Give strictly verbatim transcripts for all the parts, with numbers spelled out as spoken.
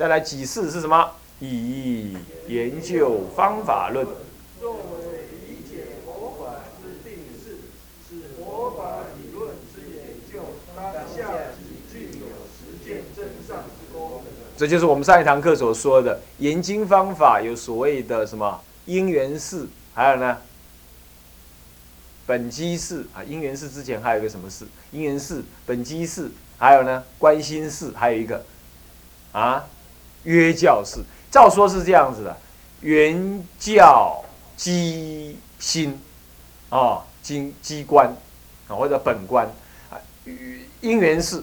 再来己巳是什么？以研究方法论。 这就是我们上一堂课所说的研经方法，有所谓的什么因缘事，还有呢本机事啊，因缘事之前还有一个什么事？因缘事、本机事，还有呢观心事，还有一个啊约教事。照说是这样子的，原教基心啊，经机观啊，或者本观啊，因缘事。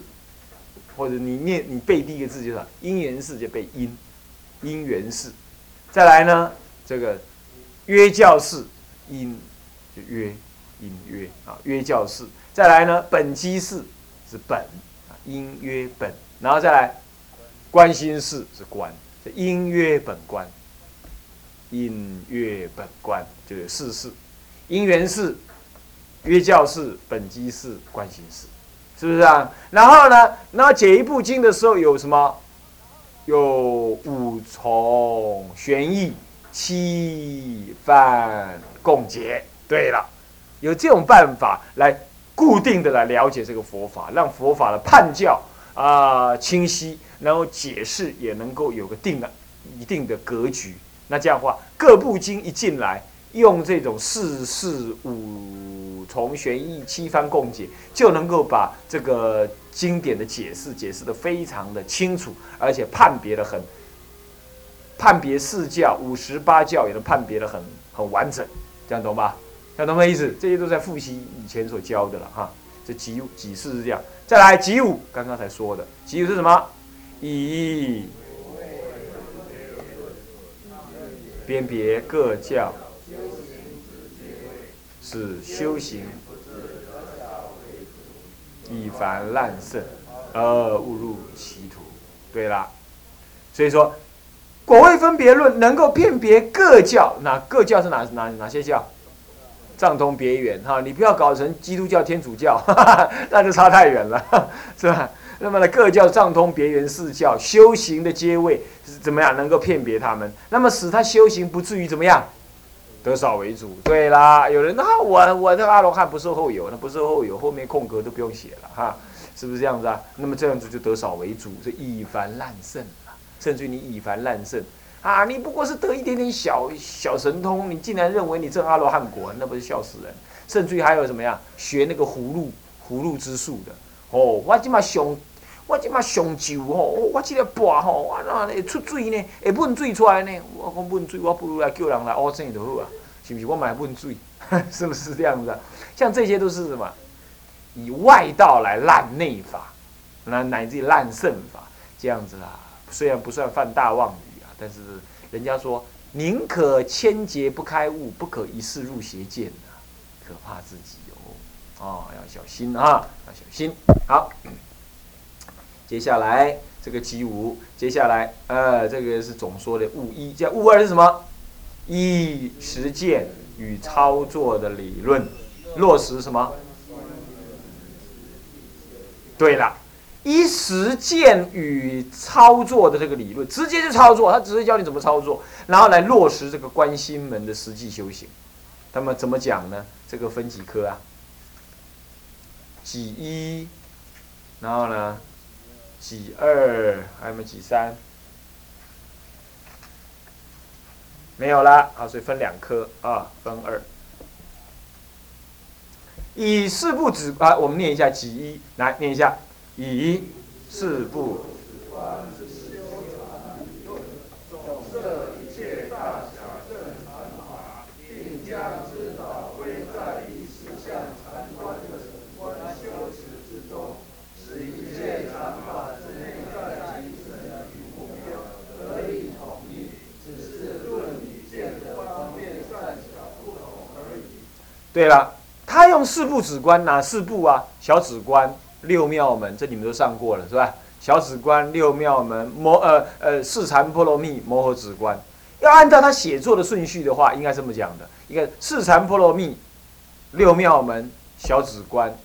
或者你念你背第一个字就是因缘事，就背因，因缘事。再来呢，这个约教事因，就约因约啊，约教事。再来呢，本机事是本啊，因约本。然后再来观心事是观，是因约本观，因约本观就是事事，因缘事、约教事、本机事、观心事。 是不是啊？然后呢？然后解一部经的时候有什么？有五重玄义，七番共结。对了，有这种办法来固定的来了解这个佛法，让佛法的判教啊、呃、清晰，然后解释也能够有个定的一定的格局。那这样的话，各部经一进来，用这种四四五。 从玄义七番共解，就能够把这个经典的解释解释得非常的清楚，而且判别得很，判别四教五十八教也能判别得很很完整，这样懂吧？这样懂的意思？这些都在复习以前所教的了哈。这己己巳是这样，再来己午，刚刚才说的，己午是什么？以辨别各教。 是修行，以凡滥圣而误入歧途。对啦，所以说果位分别论能够辨别各教，哪各教是哪哪哪些教？藏通别圆哈，你不要搞成基督教、天主教，哈哈那就差太远了，是吧？那么呢，各教藏通别圆四教修行的阶位是怎么样能够辨别他们？那么使他修行不至于怎么样？ 得少为主，对啦。有人那我我这阿罗汉不受后有，那不受后有，后面空格都不用写了哈，是不是这样子啊？那么这样子就得少为主，这以凡滥圣啊，甚至于你以凡滥圣啊，你不过是得一点点小小神通，你竟然认为你证阿罗汉果，那不是笑死人？甚至于还有什么呀？学那个葫芦葫芦之术的哦，我今嘛上我今嘛上咒吼，我这个拔吼，我那会出水呢，会喷水出来呢，我讲喷水，我不如来叫人来挖井就好啊。 是不是我买问罪？是不是这样子啊？像这些都是什么？以外道来滥内法，那乃至滥圣法，这样子啊。虽然不算犯大妄语啊，但是人家说宁可千劫不开悟，不可一世入邪见啊，可怕自己哦！哦，要小心啊，要小心。好，接下来这个己午，接下来呃，这个是总说的戊一，叫戊二是什么？ 一实践与操作的理论，落实什么？对了，一实践与操作的这个理论，直接就操作，他直接教你怎么操作，然后来落实这个观心门的实际修行。那么怎么讲呢？这个分几科啊？己一，然后呢？己二，还有没有己三？ 没有了啊，所以分两科啊，分二。以事不止啊，我们念一下己一，来念一下以事不对了，他用四部止观，哪四部啊？小止观、六妙门，这你们都上过了是吧？小止观、六妙门、摩呃呃四禅波罗蜜、摩诃止观。要按照他写作的顺序的话，应该这么讲的：应该四禅波罗蜜、六妙门、小止观、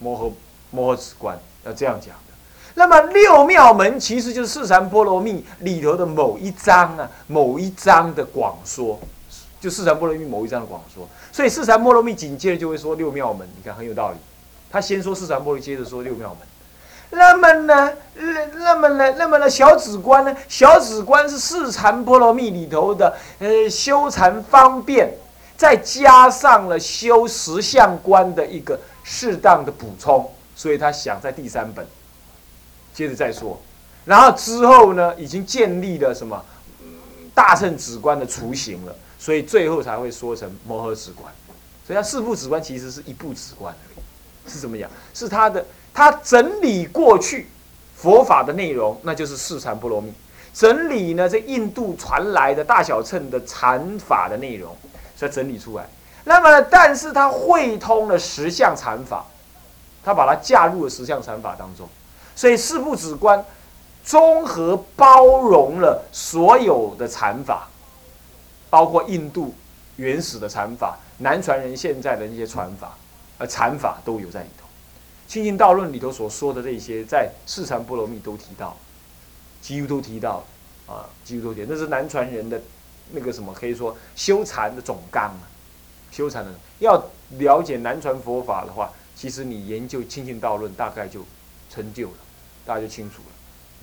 摩诃摩诃止观，要这样讲的。那么六妙门其实就是四禅波罗蜜里头的某一章啊，某一章的广说，就四禅波罗蜜某一章的广说。所以四禅波罗蜜紧接着就会说六妙门，你看很有道理。他先说四禅波罗蜜，接着说六妙门。那么呢，那么呢，那么呢，小止观呢？小止观是四禅波罗蜜里头的呃修禅方便，再加上了修十相观的一个适当的补充，所以他想在第三本。接着再说，然后之后呢，已经建立了什么大乘止观的雏形了，所以最后才会说成摩诃止观。所以它四部止观其实是一部止观而已，是怎么讲？是它的它整理过去佛法的内容，那就是四禅波罗蜜；整理呢这印度传来的大小乘的禅法的内容，所以整理出来。那么呢，但是它汇通了十相禅法，它把它嫁入了十相禅法当中。所以四部止观综合包容了所有的禅法，包括印度原始的禅法、南传人现在的那些传法，呃，禅法都有在里头。《清净道论》里头所说的这些，在四禅波罗蜜都提到，几乎都提到啊，几乎都提到。那是南传人的那个什么，可以说修禅的总纲啊，修禅的。要了解南传佛法的话，其实你研究《清净道论》大概就成就了。大家就清楚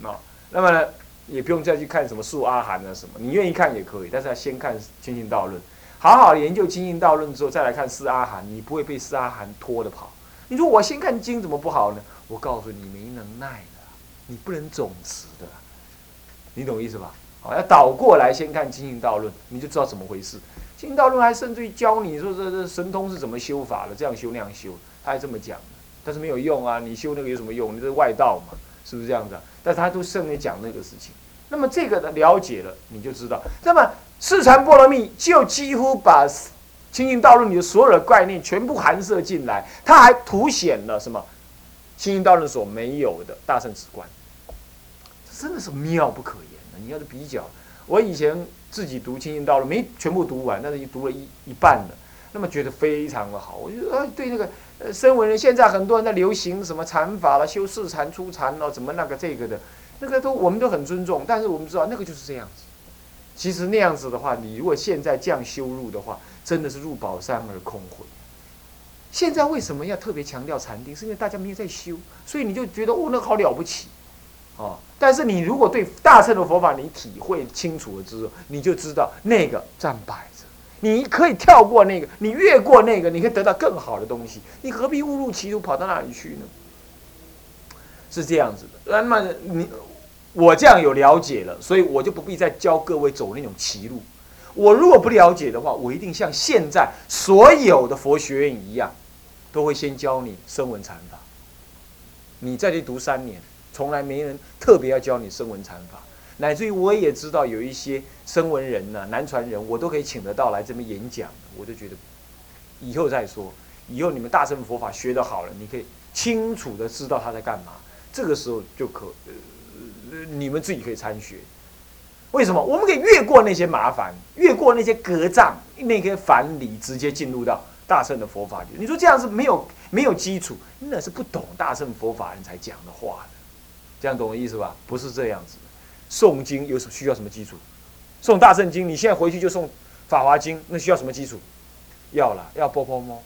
了，哦，那么呢，也不用再去看什么素阿含啊什么，你愿意看也可以，但是要先看《清净道论》，好好研究《清净道论》之后，再来看四阿含，你不会被四阿含拖得跑。你说我先看经怎么不好呢？我告诉你，没能耐的，你不能总持的，你懂意思吧？好，要倒过来先看《清净道论》，你就知道怎么回事。《清净道论》还甚至于教你说这这神通是怎么修法的，这样修那样修，他还这么讲。但是没有用啊！你修那个有什么用？你这是外道嘛，是不是这样子啊？但他都圣人讲那个事情，那么这个的了解了，你就知道。那么四禅波罗蜜就几乎把《清净道论》里的所有的概念全部含摄进来，它还凸显了什么？《清净道论》所没有的大乘止观，这真的是妙不可言的。你要是比较，我以前自己读《清净道论》没全部读完，但是读了一一半了，那么觉得非常的好。我觉得对那个。呃，声闻人现在很多人在流行什么禅法了，修四禅、出禅了，怎么那个这个的，那个都我们都很尊重，但是我们知道那个就是这样子。其实那样子的话，你如果现在这样修入的话，真的是入宝山而空回。现在为什么要特别强调禅定？是因为大家没有在修，所以你就觉得哦，那好了不起，哦。但是你如果对大乘的佛法你体会清楚了之后，你就知道那个站摆着。你可以跳过那个，你越过那个，你可以得到更好的东西。你何必误入歧途，跑到那里去呢？是这样子的。那么你我这样有了解了，所以我就不必再教各位走那种歧路。我如果不了解的话，我一定像现在所有的佛学院一样，都会先教你声闻禅法。你再去读三年，从来没人特别要教你声闻禅法。乃至于我也知道有一些声闻人呢、啊、南传人，我都可以请得到来这边演讲，我就觉得以后再说。以后你们大乘佛法学得好了，你可以清楚的知道他在干嘛，这个时候就可、呃、你们自己可以参学。为什么？我们可以越过那些麻烦，越过那些隔障，那些藩篱，直接进入到大乘的佛法里。你说这样是没有没有基础，那是不懂大乘佛法人才讲的话的，这样懂我意思吧？不是这样子。诵经有什需要什么基础？诵大乘经，你现在回去就诵法华经，那需要什么基础？要啦，要波波摩，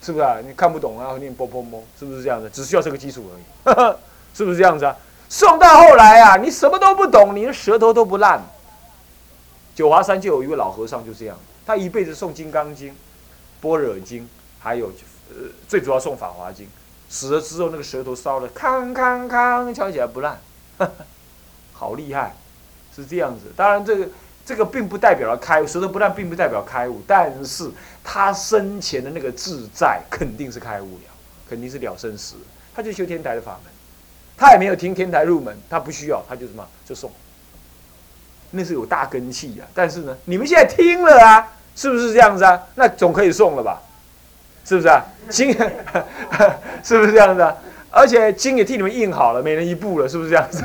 是不是啊？你看不懂啊，念波波摩，是不是这样子？只需要这个基础而已，呵呵，是不是这样子啊？诵到后来啊，你什么都不懂，你的舌头都不烂。九华山就有一位老和尚就这样，他一辈子诵《金刚经》、《般若经》，还有呃，最主要诵《法华经》，死了之后那个舌头烧了，康康康，敲起来不烂。呵呵，好厉害，是这样子。当然，这个这个并不代表了开悟，舌头不但并不代表开悟，但是他生前的那个自在肯定是开悟了，肯定是了生死。他就修天台的法门，他也没有听天台入门，他不需要，他就什么就诵。那是有大根器啊，但是呢，你们现在听了啊，是不是这样子啊？那总可以诵了吧？是不是啊？经是不是这样子啊？而且经也替你们印好了，每人一部了，是不是这样子？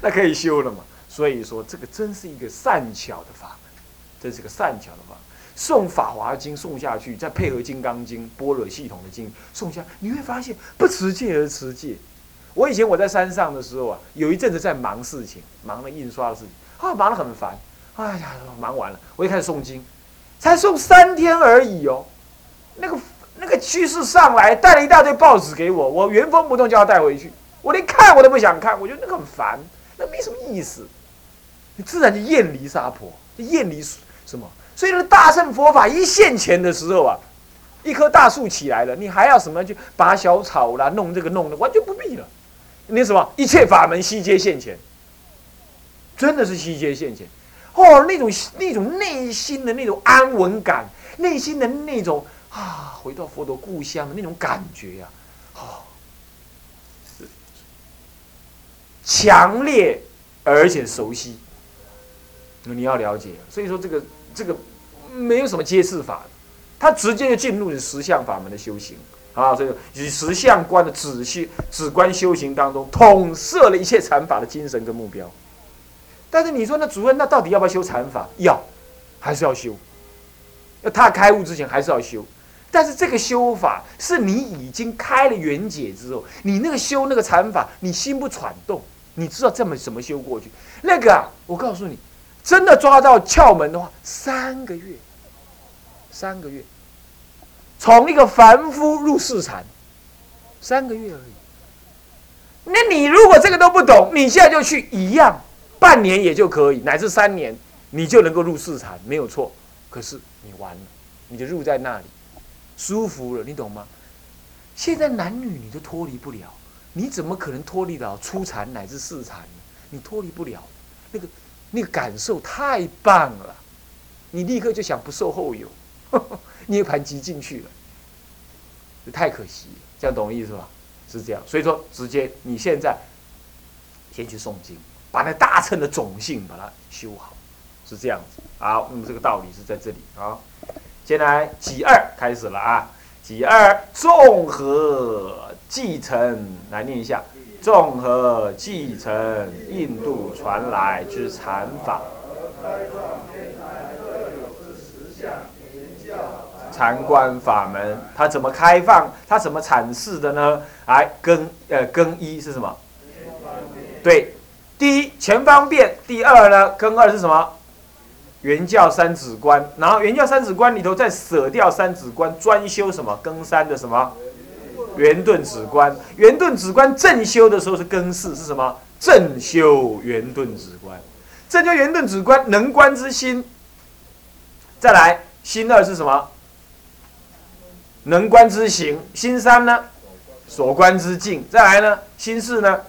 那可以修了嘛？所以说，这个真是一个善巧的法门，真是个善巧的法门。诵法华经诵下去，再配合金刚经、般若系统的经诵下，你会发现不持戒而持戒。我以前我在山上的时候啊，有一阵子在忙事情，忙了印刷的事情，啊，忙得很烦。哎呀，忙完了，我就开始诵经，才诵三天而已哦。那个那个趋势上来，带了一大堆报纸给我，我原封不动就要带回去，我连看我都不想看，我觉得那个很烦，那没什么意思。你自然就厌离娑婆，就厌离什么？所以那大乘佛法一现前的时候啊。一棵大树起来了，你还要什么去拔小草啦，弄这个弄的，完全不必了。你什么一切法门悉皆现前，真的是悉皆现前。哦，那种那种内心的那种安稳感，内心的那种啊，回到佛陀故乡的那种感觉呀、啊，哦，强烈而且熟悉。你要了解，所以说这个这个没有什么揭示法的。他直接就进入你实相法门的修行啊，所以以实相观的止修、止观修行当中，统摄了一切禅法的精神跟目标。但是你说那主任，那到底要不要修禅法？要，还是要修？要他开悟之前还是要修。但是这个修法是你已经开了缘解之后，你那个修那个禅法，你心不喘动，你知道这么怎么修过去？那个啊，我告诉你，真的抓到窍门的话，三个月。三个月，从一个凡夫入世禅，三个月而已。那你如果这个都不懂，你现在就去一样，半年也就可以，乃至三年，你就能够入世禅，没有错。可是你完了，你就入在那里，舒服了，你懂吗？现在男女你都脱离不了，你怎么可能脱离得了初禅乃至世禅呢？你脱离不了，那个那个感受太棒了，你立刻就想不受后有。涅盘极进去了，太可惜了，这样懂意思吧？是这样，所以说直接你现在先去诵经，把那大乘的种性把它修好，是这样子。好，那么这个道理是在这里啊。先来己二开始了啊，己二众合继承，来念一下：众合继承印度传来之禅法。禅观法门，它怎么开放？它怎么阐释的呢？来，更呃更一是什么？对，第一全方便，第二呢更二是什么？原教三止观，然后原教三止观里头再舍掉三止观，专修什么？更三的什么？圆顿止观，圆顿止观正修的时候是更四是什么？正修圆顿止观，正修圆顿止观能观之心。再来，心二是什么？能观之行。心三呢，所观之境。再来呢，心四呢，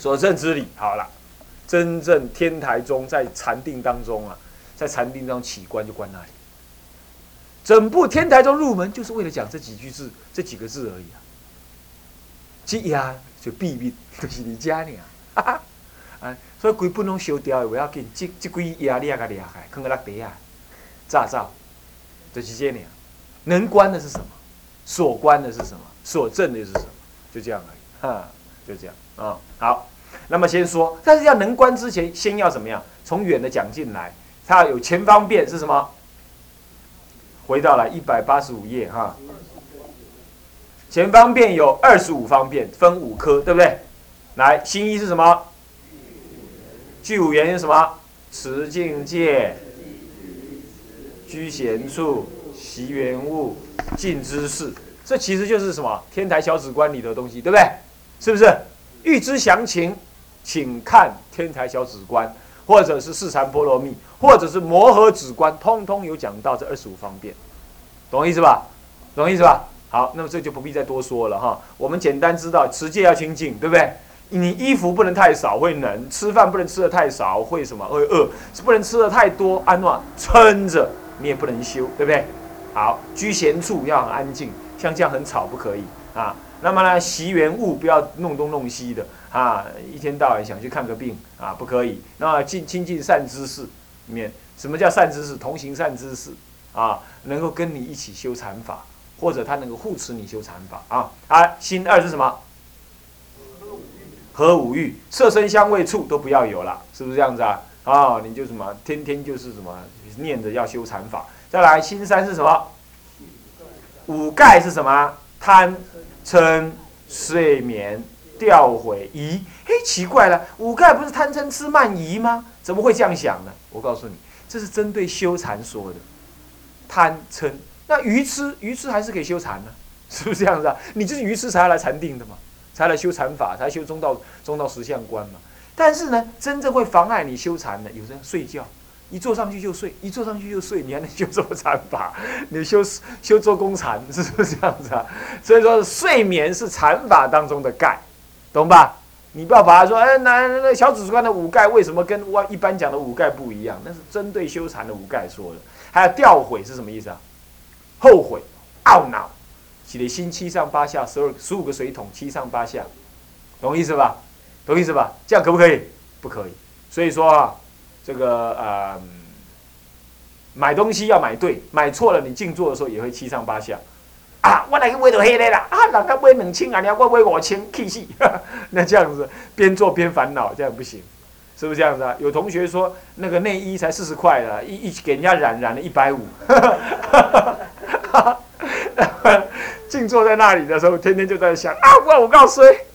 所证之理。好了，真正天台宗在禅定当中啊，在禅定当中起观就观那里。整部天台宗入门就是为了讲这几句字，这几个字而已啊。即呀，就秘密都是你家呢啊，啊，所以规本拢烧掉的，不要紧。这这几页你也甲掠开，放个落地啊，炸炸，就是这呢。能观的是什么？所观的是什么？所证的是什么？就这样而已，哈，就这样啊、嗯。好，那么先说，但是要能观之前，先要怎么样？从远的讲进来，它有前方便是什么？回到来一百八十五页哈，前方便有二十五方便，分五科，对不对？来，心一是什么？具五缘是什么？持境界，居闲处。习缘物，尽知事，这其实就是什么？天台小止观里的东西，对不对？是不是？欲知详情，请看天台小止观，或者是四禅波罗蜜，或者是摩诃止观，通通有讲到这二十五方便，懂意思吧？懂意思吧？好，那么这就不必再多说了哈。我们简单知道，持戒要清净，对不对？你衣服不能太少，会冷；吃饭不能吃的太少，会什么？会饿；不能吃的太多，安暖撑着，你也不能修，对不对？好，居闲处要很安静，像这样很吵不可以啊。那么呢，习缘物不要弄东弄西的啊，一天到晚想去看个病啊，不可以。那亲亲近善知识，里面什么叫善知识？同行善知识啊，能够跟你一起修禅法，或者他能够护持你修禅法啊。啊，心二是什么？合五欲，色身香味触都不要有了，是不是这样子啊？啊，你就什么，天天就是什么念着要修禅法。再来，心三是什么？五盖是什么？贪、嗔、睡眠、调回疑，嘿，奇怪了，五盖不是贪嗔痴慢疑吗？怎么会这样想呢？我告诉你，这是针对修禅说的。贪嗔，那愚痴，愚痴还是可以修禅呢、啊，是不是这样子啊？你就是愚痴才来禅定的嘛，才来修禅法，才修中道中道实相观嘛。但是呢，真正会妨碍你修禅的，有人睡觉，一坐上去就睡，一坐上去就睡，你还能修什么禅法？你修修做工禅，是不是这样子啊？所以说，睡眠是禅法当中的盖。懂吧？你不要把它说，哎，那那小指观的五盖为什么跟一般讲的五盖不一样？那是针对修禅的五盖说的。还有吊悔是什么意思啊？后悔、懊恼，起的心七上八下，十二十五个水桶七上八下，懂意思吧？懂意思吧？这样可不可以？不可以。所以说啊，这个呃，买东西要买对，买错了你静坐的时候也会七上八下。啊，我来去买就迄个啦！啊，人家买两千啊，我买五千，气死！那这样子边做边烦恼，这样不行，是不是这样子啊？有同学说那个内衣才四十块啦，一一给人家染染了一百五，静坐在那里的时候，天天就在想啊，我我告谁？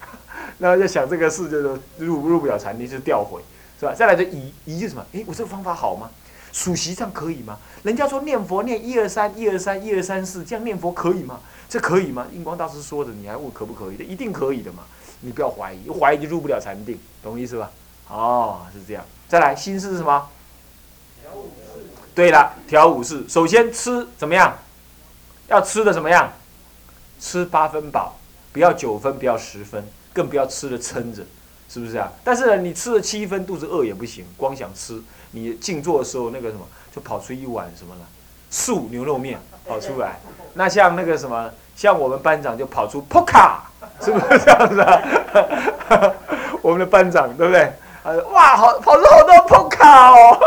然后就想这个事，就是入入不了禅定，就掉回，是吧？再来就疑疑是什么？哎、欸，我这个方法好吗？数息这样可以吗？人家说念佛念一二三一二三一二三四，这样念佛可以吗？这可以吗？印光大师说的，你还问可不可以的？一定可以的嘛！你不要怀疑，怀疑就入不了禅定，懂我意思吧？哦，是这样。再来，心是什么？对了，调五事。首先吃怎么样？要吃的怎么样？吃八分饱，不要九分，不要十分，更不要吃的撑着。是不是啊？但是呢，你吃了七分，肚子饿也不行，光想吃。你静坐的时候，那个什么，就跑出一碗什么了，素牛肉面跑出来。那像那个什么，像我们班长就跑出扑卡，是不是这样子啊？我们的班长对不对？哇，好跑出好多扑卡哦，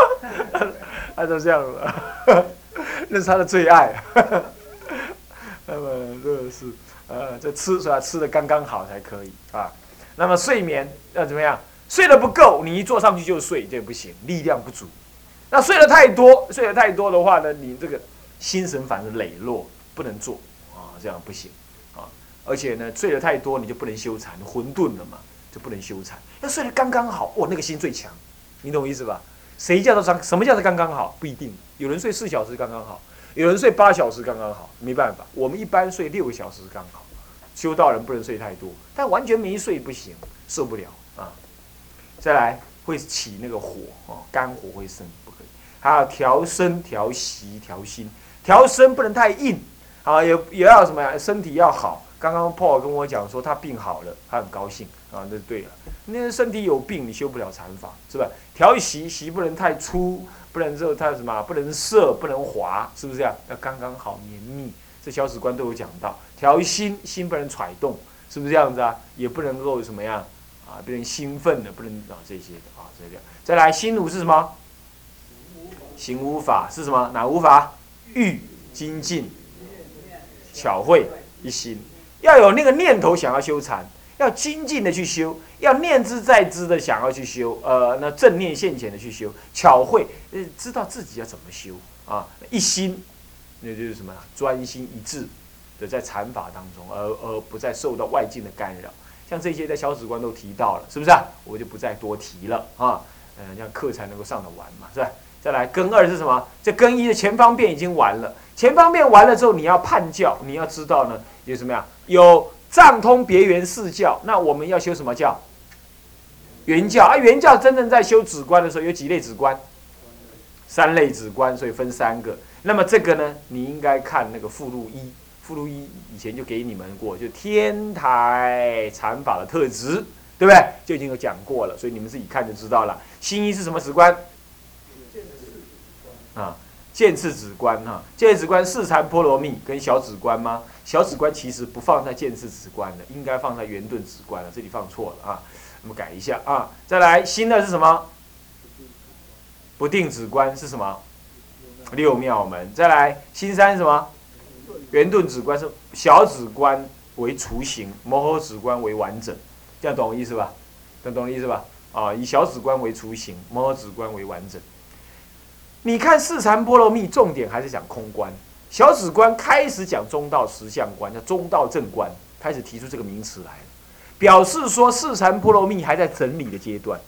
他就这样子，那是他的最爱。那么这个是呃，这吃是吧？吃的刚刚好才可以啊。那么睡眠要怎么样？睡得不够，你一坐上去就睡，这也不行，力量不足。那睡得太多，睡得太多的话呢，你这个心神反而磊落，不能做啊、哦，这样不行啊、哦。而且呢，睡得太多，你就不能修禅，混沌了嘛，就不能修禅。要睡得刚刚好，哇，那个心最强，你懂我意思吧？谁叫做什么叫做刚刚好？不一定，有人睡四小时刚刚好，有人睡八小时刚刚好，没办法，我们一般睡六个小时刚好。修道人不能睡太多，但完全没睡不行，受不了啊！再来会起那个火哦，肝火会生，不可以。还有调身、调息、调心。调身不能太硬啊，也也要什么呀？身体要好。刚刚 Paul 跟我讲说他病好了，他很高兴啊，那对了。那身体有病，你修不了禅法，是吧？调息息不能太粗，不能就太什么，不能涩，不能滑，是不是呀？要刚刚好，绵密。这小史官都有讲到，调心，心不能揣动，是不是这样子啊？也不能够什么样啊，不能兴奋的，不能啊这些的啊，这样。再来，心无是什么？行无法是什么？哪无法？欲、精进、巧慧一心，要有那个念头想要修禅，要精进的去修，要念之在之的想要去修，呃，那正念现前的去修，巧慧，呃，知道自己要怎么修啊，一心。那就是什么专心一致的在禅法当中，而而不再受到外境的干扰。像这些在小史观都提到了，是不是啊？我就不再多提了啊。嗯，这样课才能够上得完嘛，是吧？再来，根二是什么？这根一的前方便已经完了，前方便完了之后，你要判教，你要知道呢，有什么呀？有藏通别圆四教，那我们要修什么教？圆教啊，圆教真正在修止观的时候，有几类止观？三类止观，所以分三个。那么这个呢，你应该看那个附录一，附录一以前就给你们过，就天台禅法的特质，对不对？就已经有讲过了，所以你们自己看就知道了。心一是什么止观？啊，见次止观哈，见次止观是禅波罗蜜跟小止观吗？小止观其实不放在见次止观的，应该放在圆顿止观了，这里放错了啊，我们改一下啊。再来，心的是什么？不定止观是什么？六妙门，再来心三什么？圆顿止观是小止观为雏形，摩诃止观为完整，这样懂我意思吧？这样懂我意思吧？啊，以小止观为雏形，摩诃止观为完整。你看四禅波罗蜜，重点还是讲空观，小止观开始讲中道实相观，叫中道正观，开始提出这个名词来了。表示说四禅波罗蜜还在整理的阶段，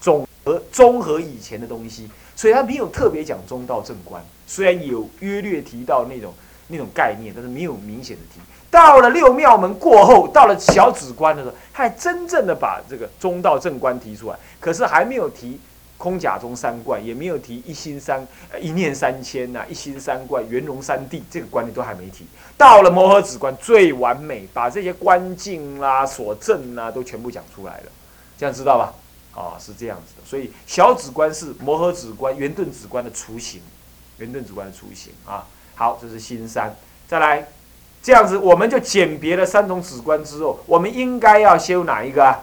总和综合以前的东西，所以他没有特别讲中道正观，虽然有约略提到那种那种概念，但是没有明显的提。到了六妙门过后，到了小止观的时候，他还真正的把这个中道正观提出来，可是还没有提空假中三观，也没有提一心三一念三千呐、啊，一心三观、圆融三谛这个观念都还没提。到了摩诃止观最完美，把这些观境啦、啊、所证啦、啊、都全部讲出来了，这样知道吧？啊、哦，是这样子的。所以小止观是摩诃止观、圆顿止观的雏形，圆顿止观的雏形啊。好，这是心三，再来。这样子，我们就鉴别了三种止观之后，我们应该要修哪一个啊？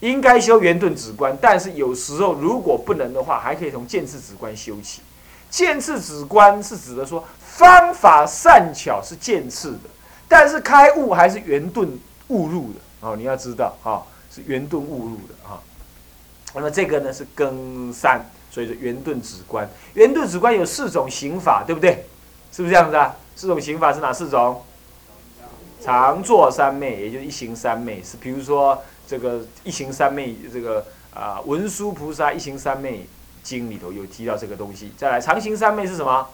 应该修圆顿止观，但是有时候如果不能的话，还可以从渐次止观修起。渐次止观是指的说方法善巧是渐次的，但是开悟还是圆顿误入的哦，你要知道啊、哦，是圆顿误入的啊、哦。那么这个呢是更善，所以说圆顿止观。圆顿止观有四种行法，对不对？是不是这样子啊？四种行法是哪四种？常作三昧，也就是一行三昧，是比如说这个一行三昧，这个啊、呃、文殊菩萨一行三昧经里头有提到这个东西。再来，常行三昧是什么？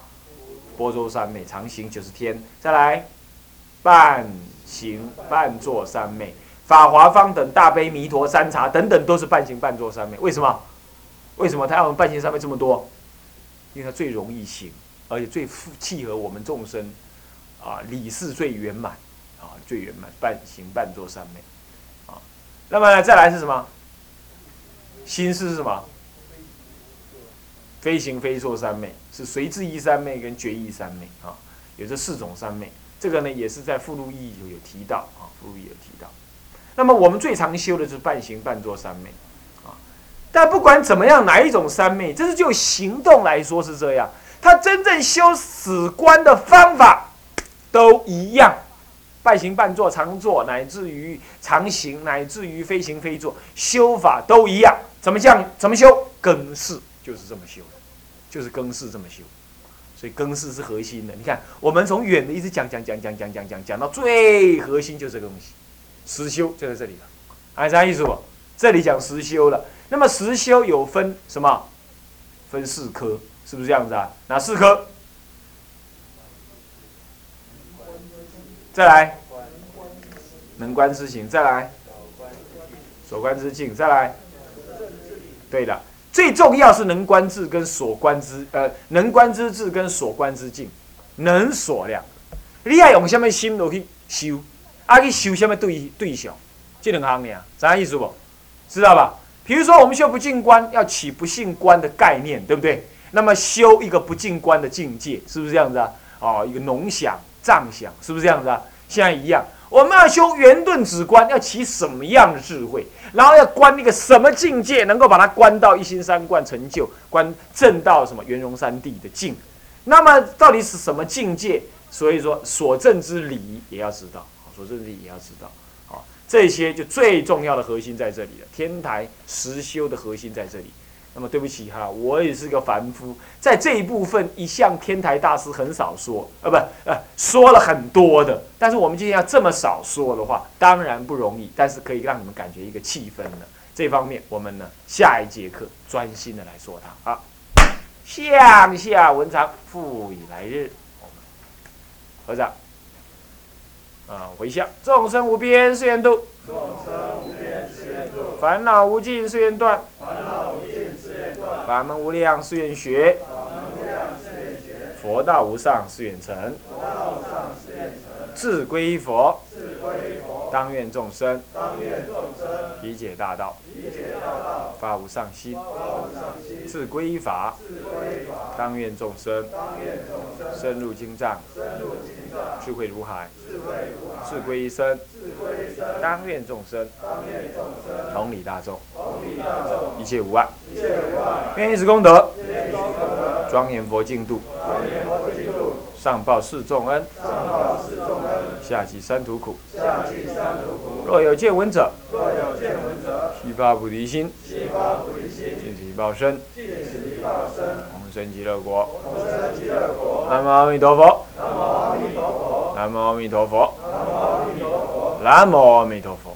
波州三昧，常行九十天。再来，半行半作三昧，法华方等大悲弥陀三察等等都是半行半作三昧。为什么？为什么他要我们半行三昧这么多？因为它最容易行。而且最契合我们众生，啊，理事最圆满，啊，最圆满，半行半坐三昧，啊，那么再来是什么？心事是什么？非行非坐三昧，是随智意三昧跟觉意三昧，啊，有这四种三昧。这个呢，也是在附录义有有提到，啊，附录义有提到。那么我们最常修的就是半行半坐三昧，啊，但不管怎么样，哪一种三昧，这是就行动来说是这样。他真正修止观的方法都一样，半行半坐、常坐，乃至于常行，乃至于非行非坐，修法都一样。怎么讲？怎么修？更式就是这么修，就是更式这么修。所以更式是核心的。你看，我们从远的一直讲讲讲讲讲讲讲讲到最核心，就是这个东西，实修就在这里了。哎、啊，啥意思不？这里讲实修了。那么实修有分什么？分四科。是不是这样子啊？哪四科？再来，能观之行，再来，所观之境，再来。对了，最重要是能观智跟所观之呃，能观之智跟所观之境，能所两个。你要用什么心落去修？啊，去修什么对对象？这两行呢，啥意思不？知道吧？比如说我们修不净观，要起不净观的概念，对不对？那么修一个不净观的境界，是不是这样子啊？哦，一个农想、障想，是不是这样子啊？现在一样，我们要修圆顿止观，要起什么样的智慧，然后要观那个什么境界，能够把它观到一心三观成就，观证到什么圆融三谛的境。那么到底是什么境界？所以说所证之理也要知道，所证之理也要知道。好，这些就最重要的核心在这里了。天台实修的核心在这里。那么对不起哈，我也是个凡夫，在这一部分一向天台大师很少说，呃不呃说了很多的，但是我们今天要这么少说的话，当然不容易，但是可以让你们感觉一个气氛了。这方面我们呢下一节课专心的来说它啊。向下文长复以来日，我们合掌啊回向：众生无边誓愿度，众生无边誓愿度；烦恼无尽誓愿断，烦恼无尽。法门无量誓愿学，佛道无上誓愿成。志归佛，当愿众生理解大道，发无上心；志归法，当愿众生深入经藏，智慧如海；志归一生，当愿众生同理大众，一切无碍。愿以此功德，庄严佛净土，上报四重恩，下济三途苦。若有见闻者，悉发菩提心，尽此一报身，同生极乐国。南无阿弥陀佛，南无阿弥陀佛。南无阿弥陀佛。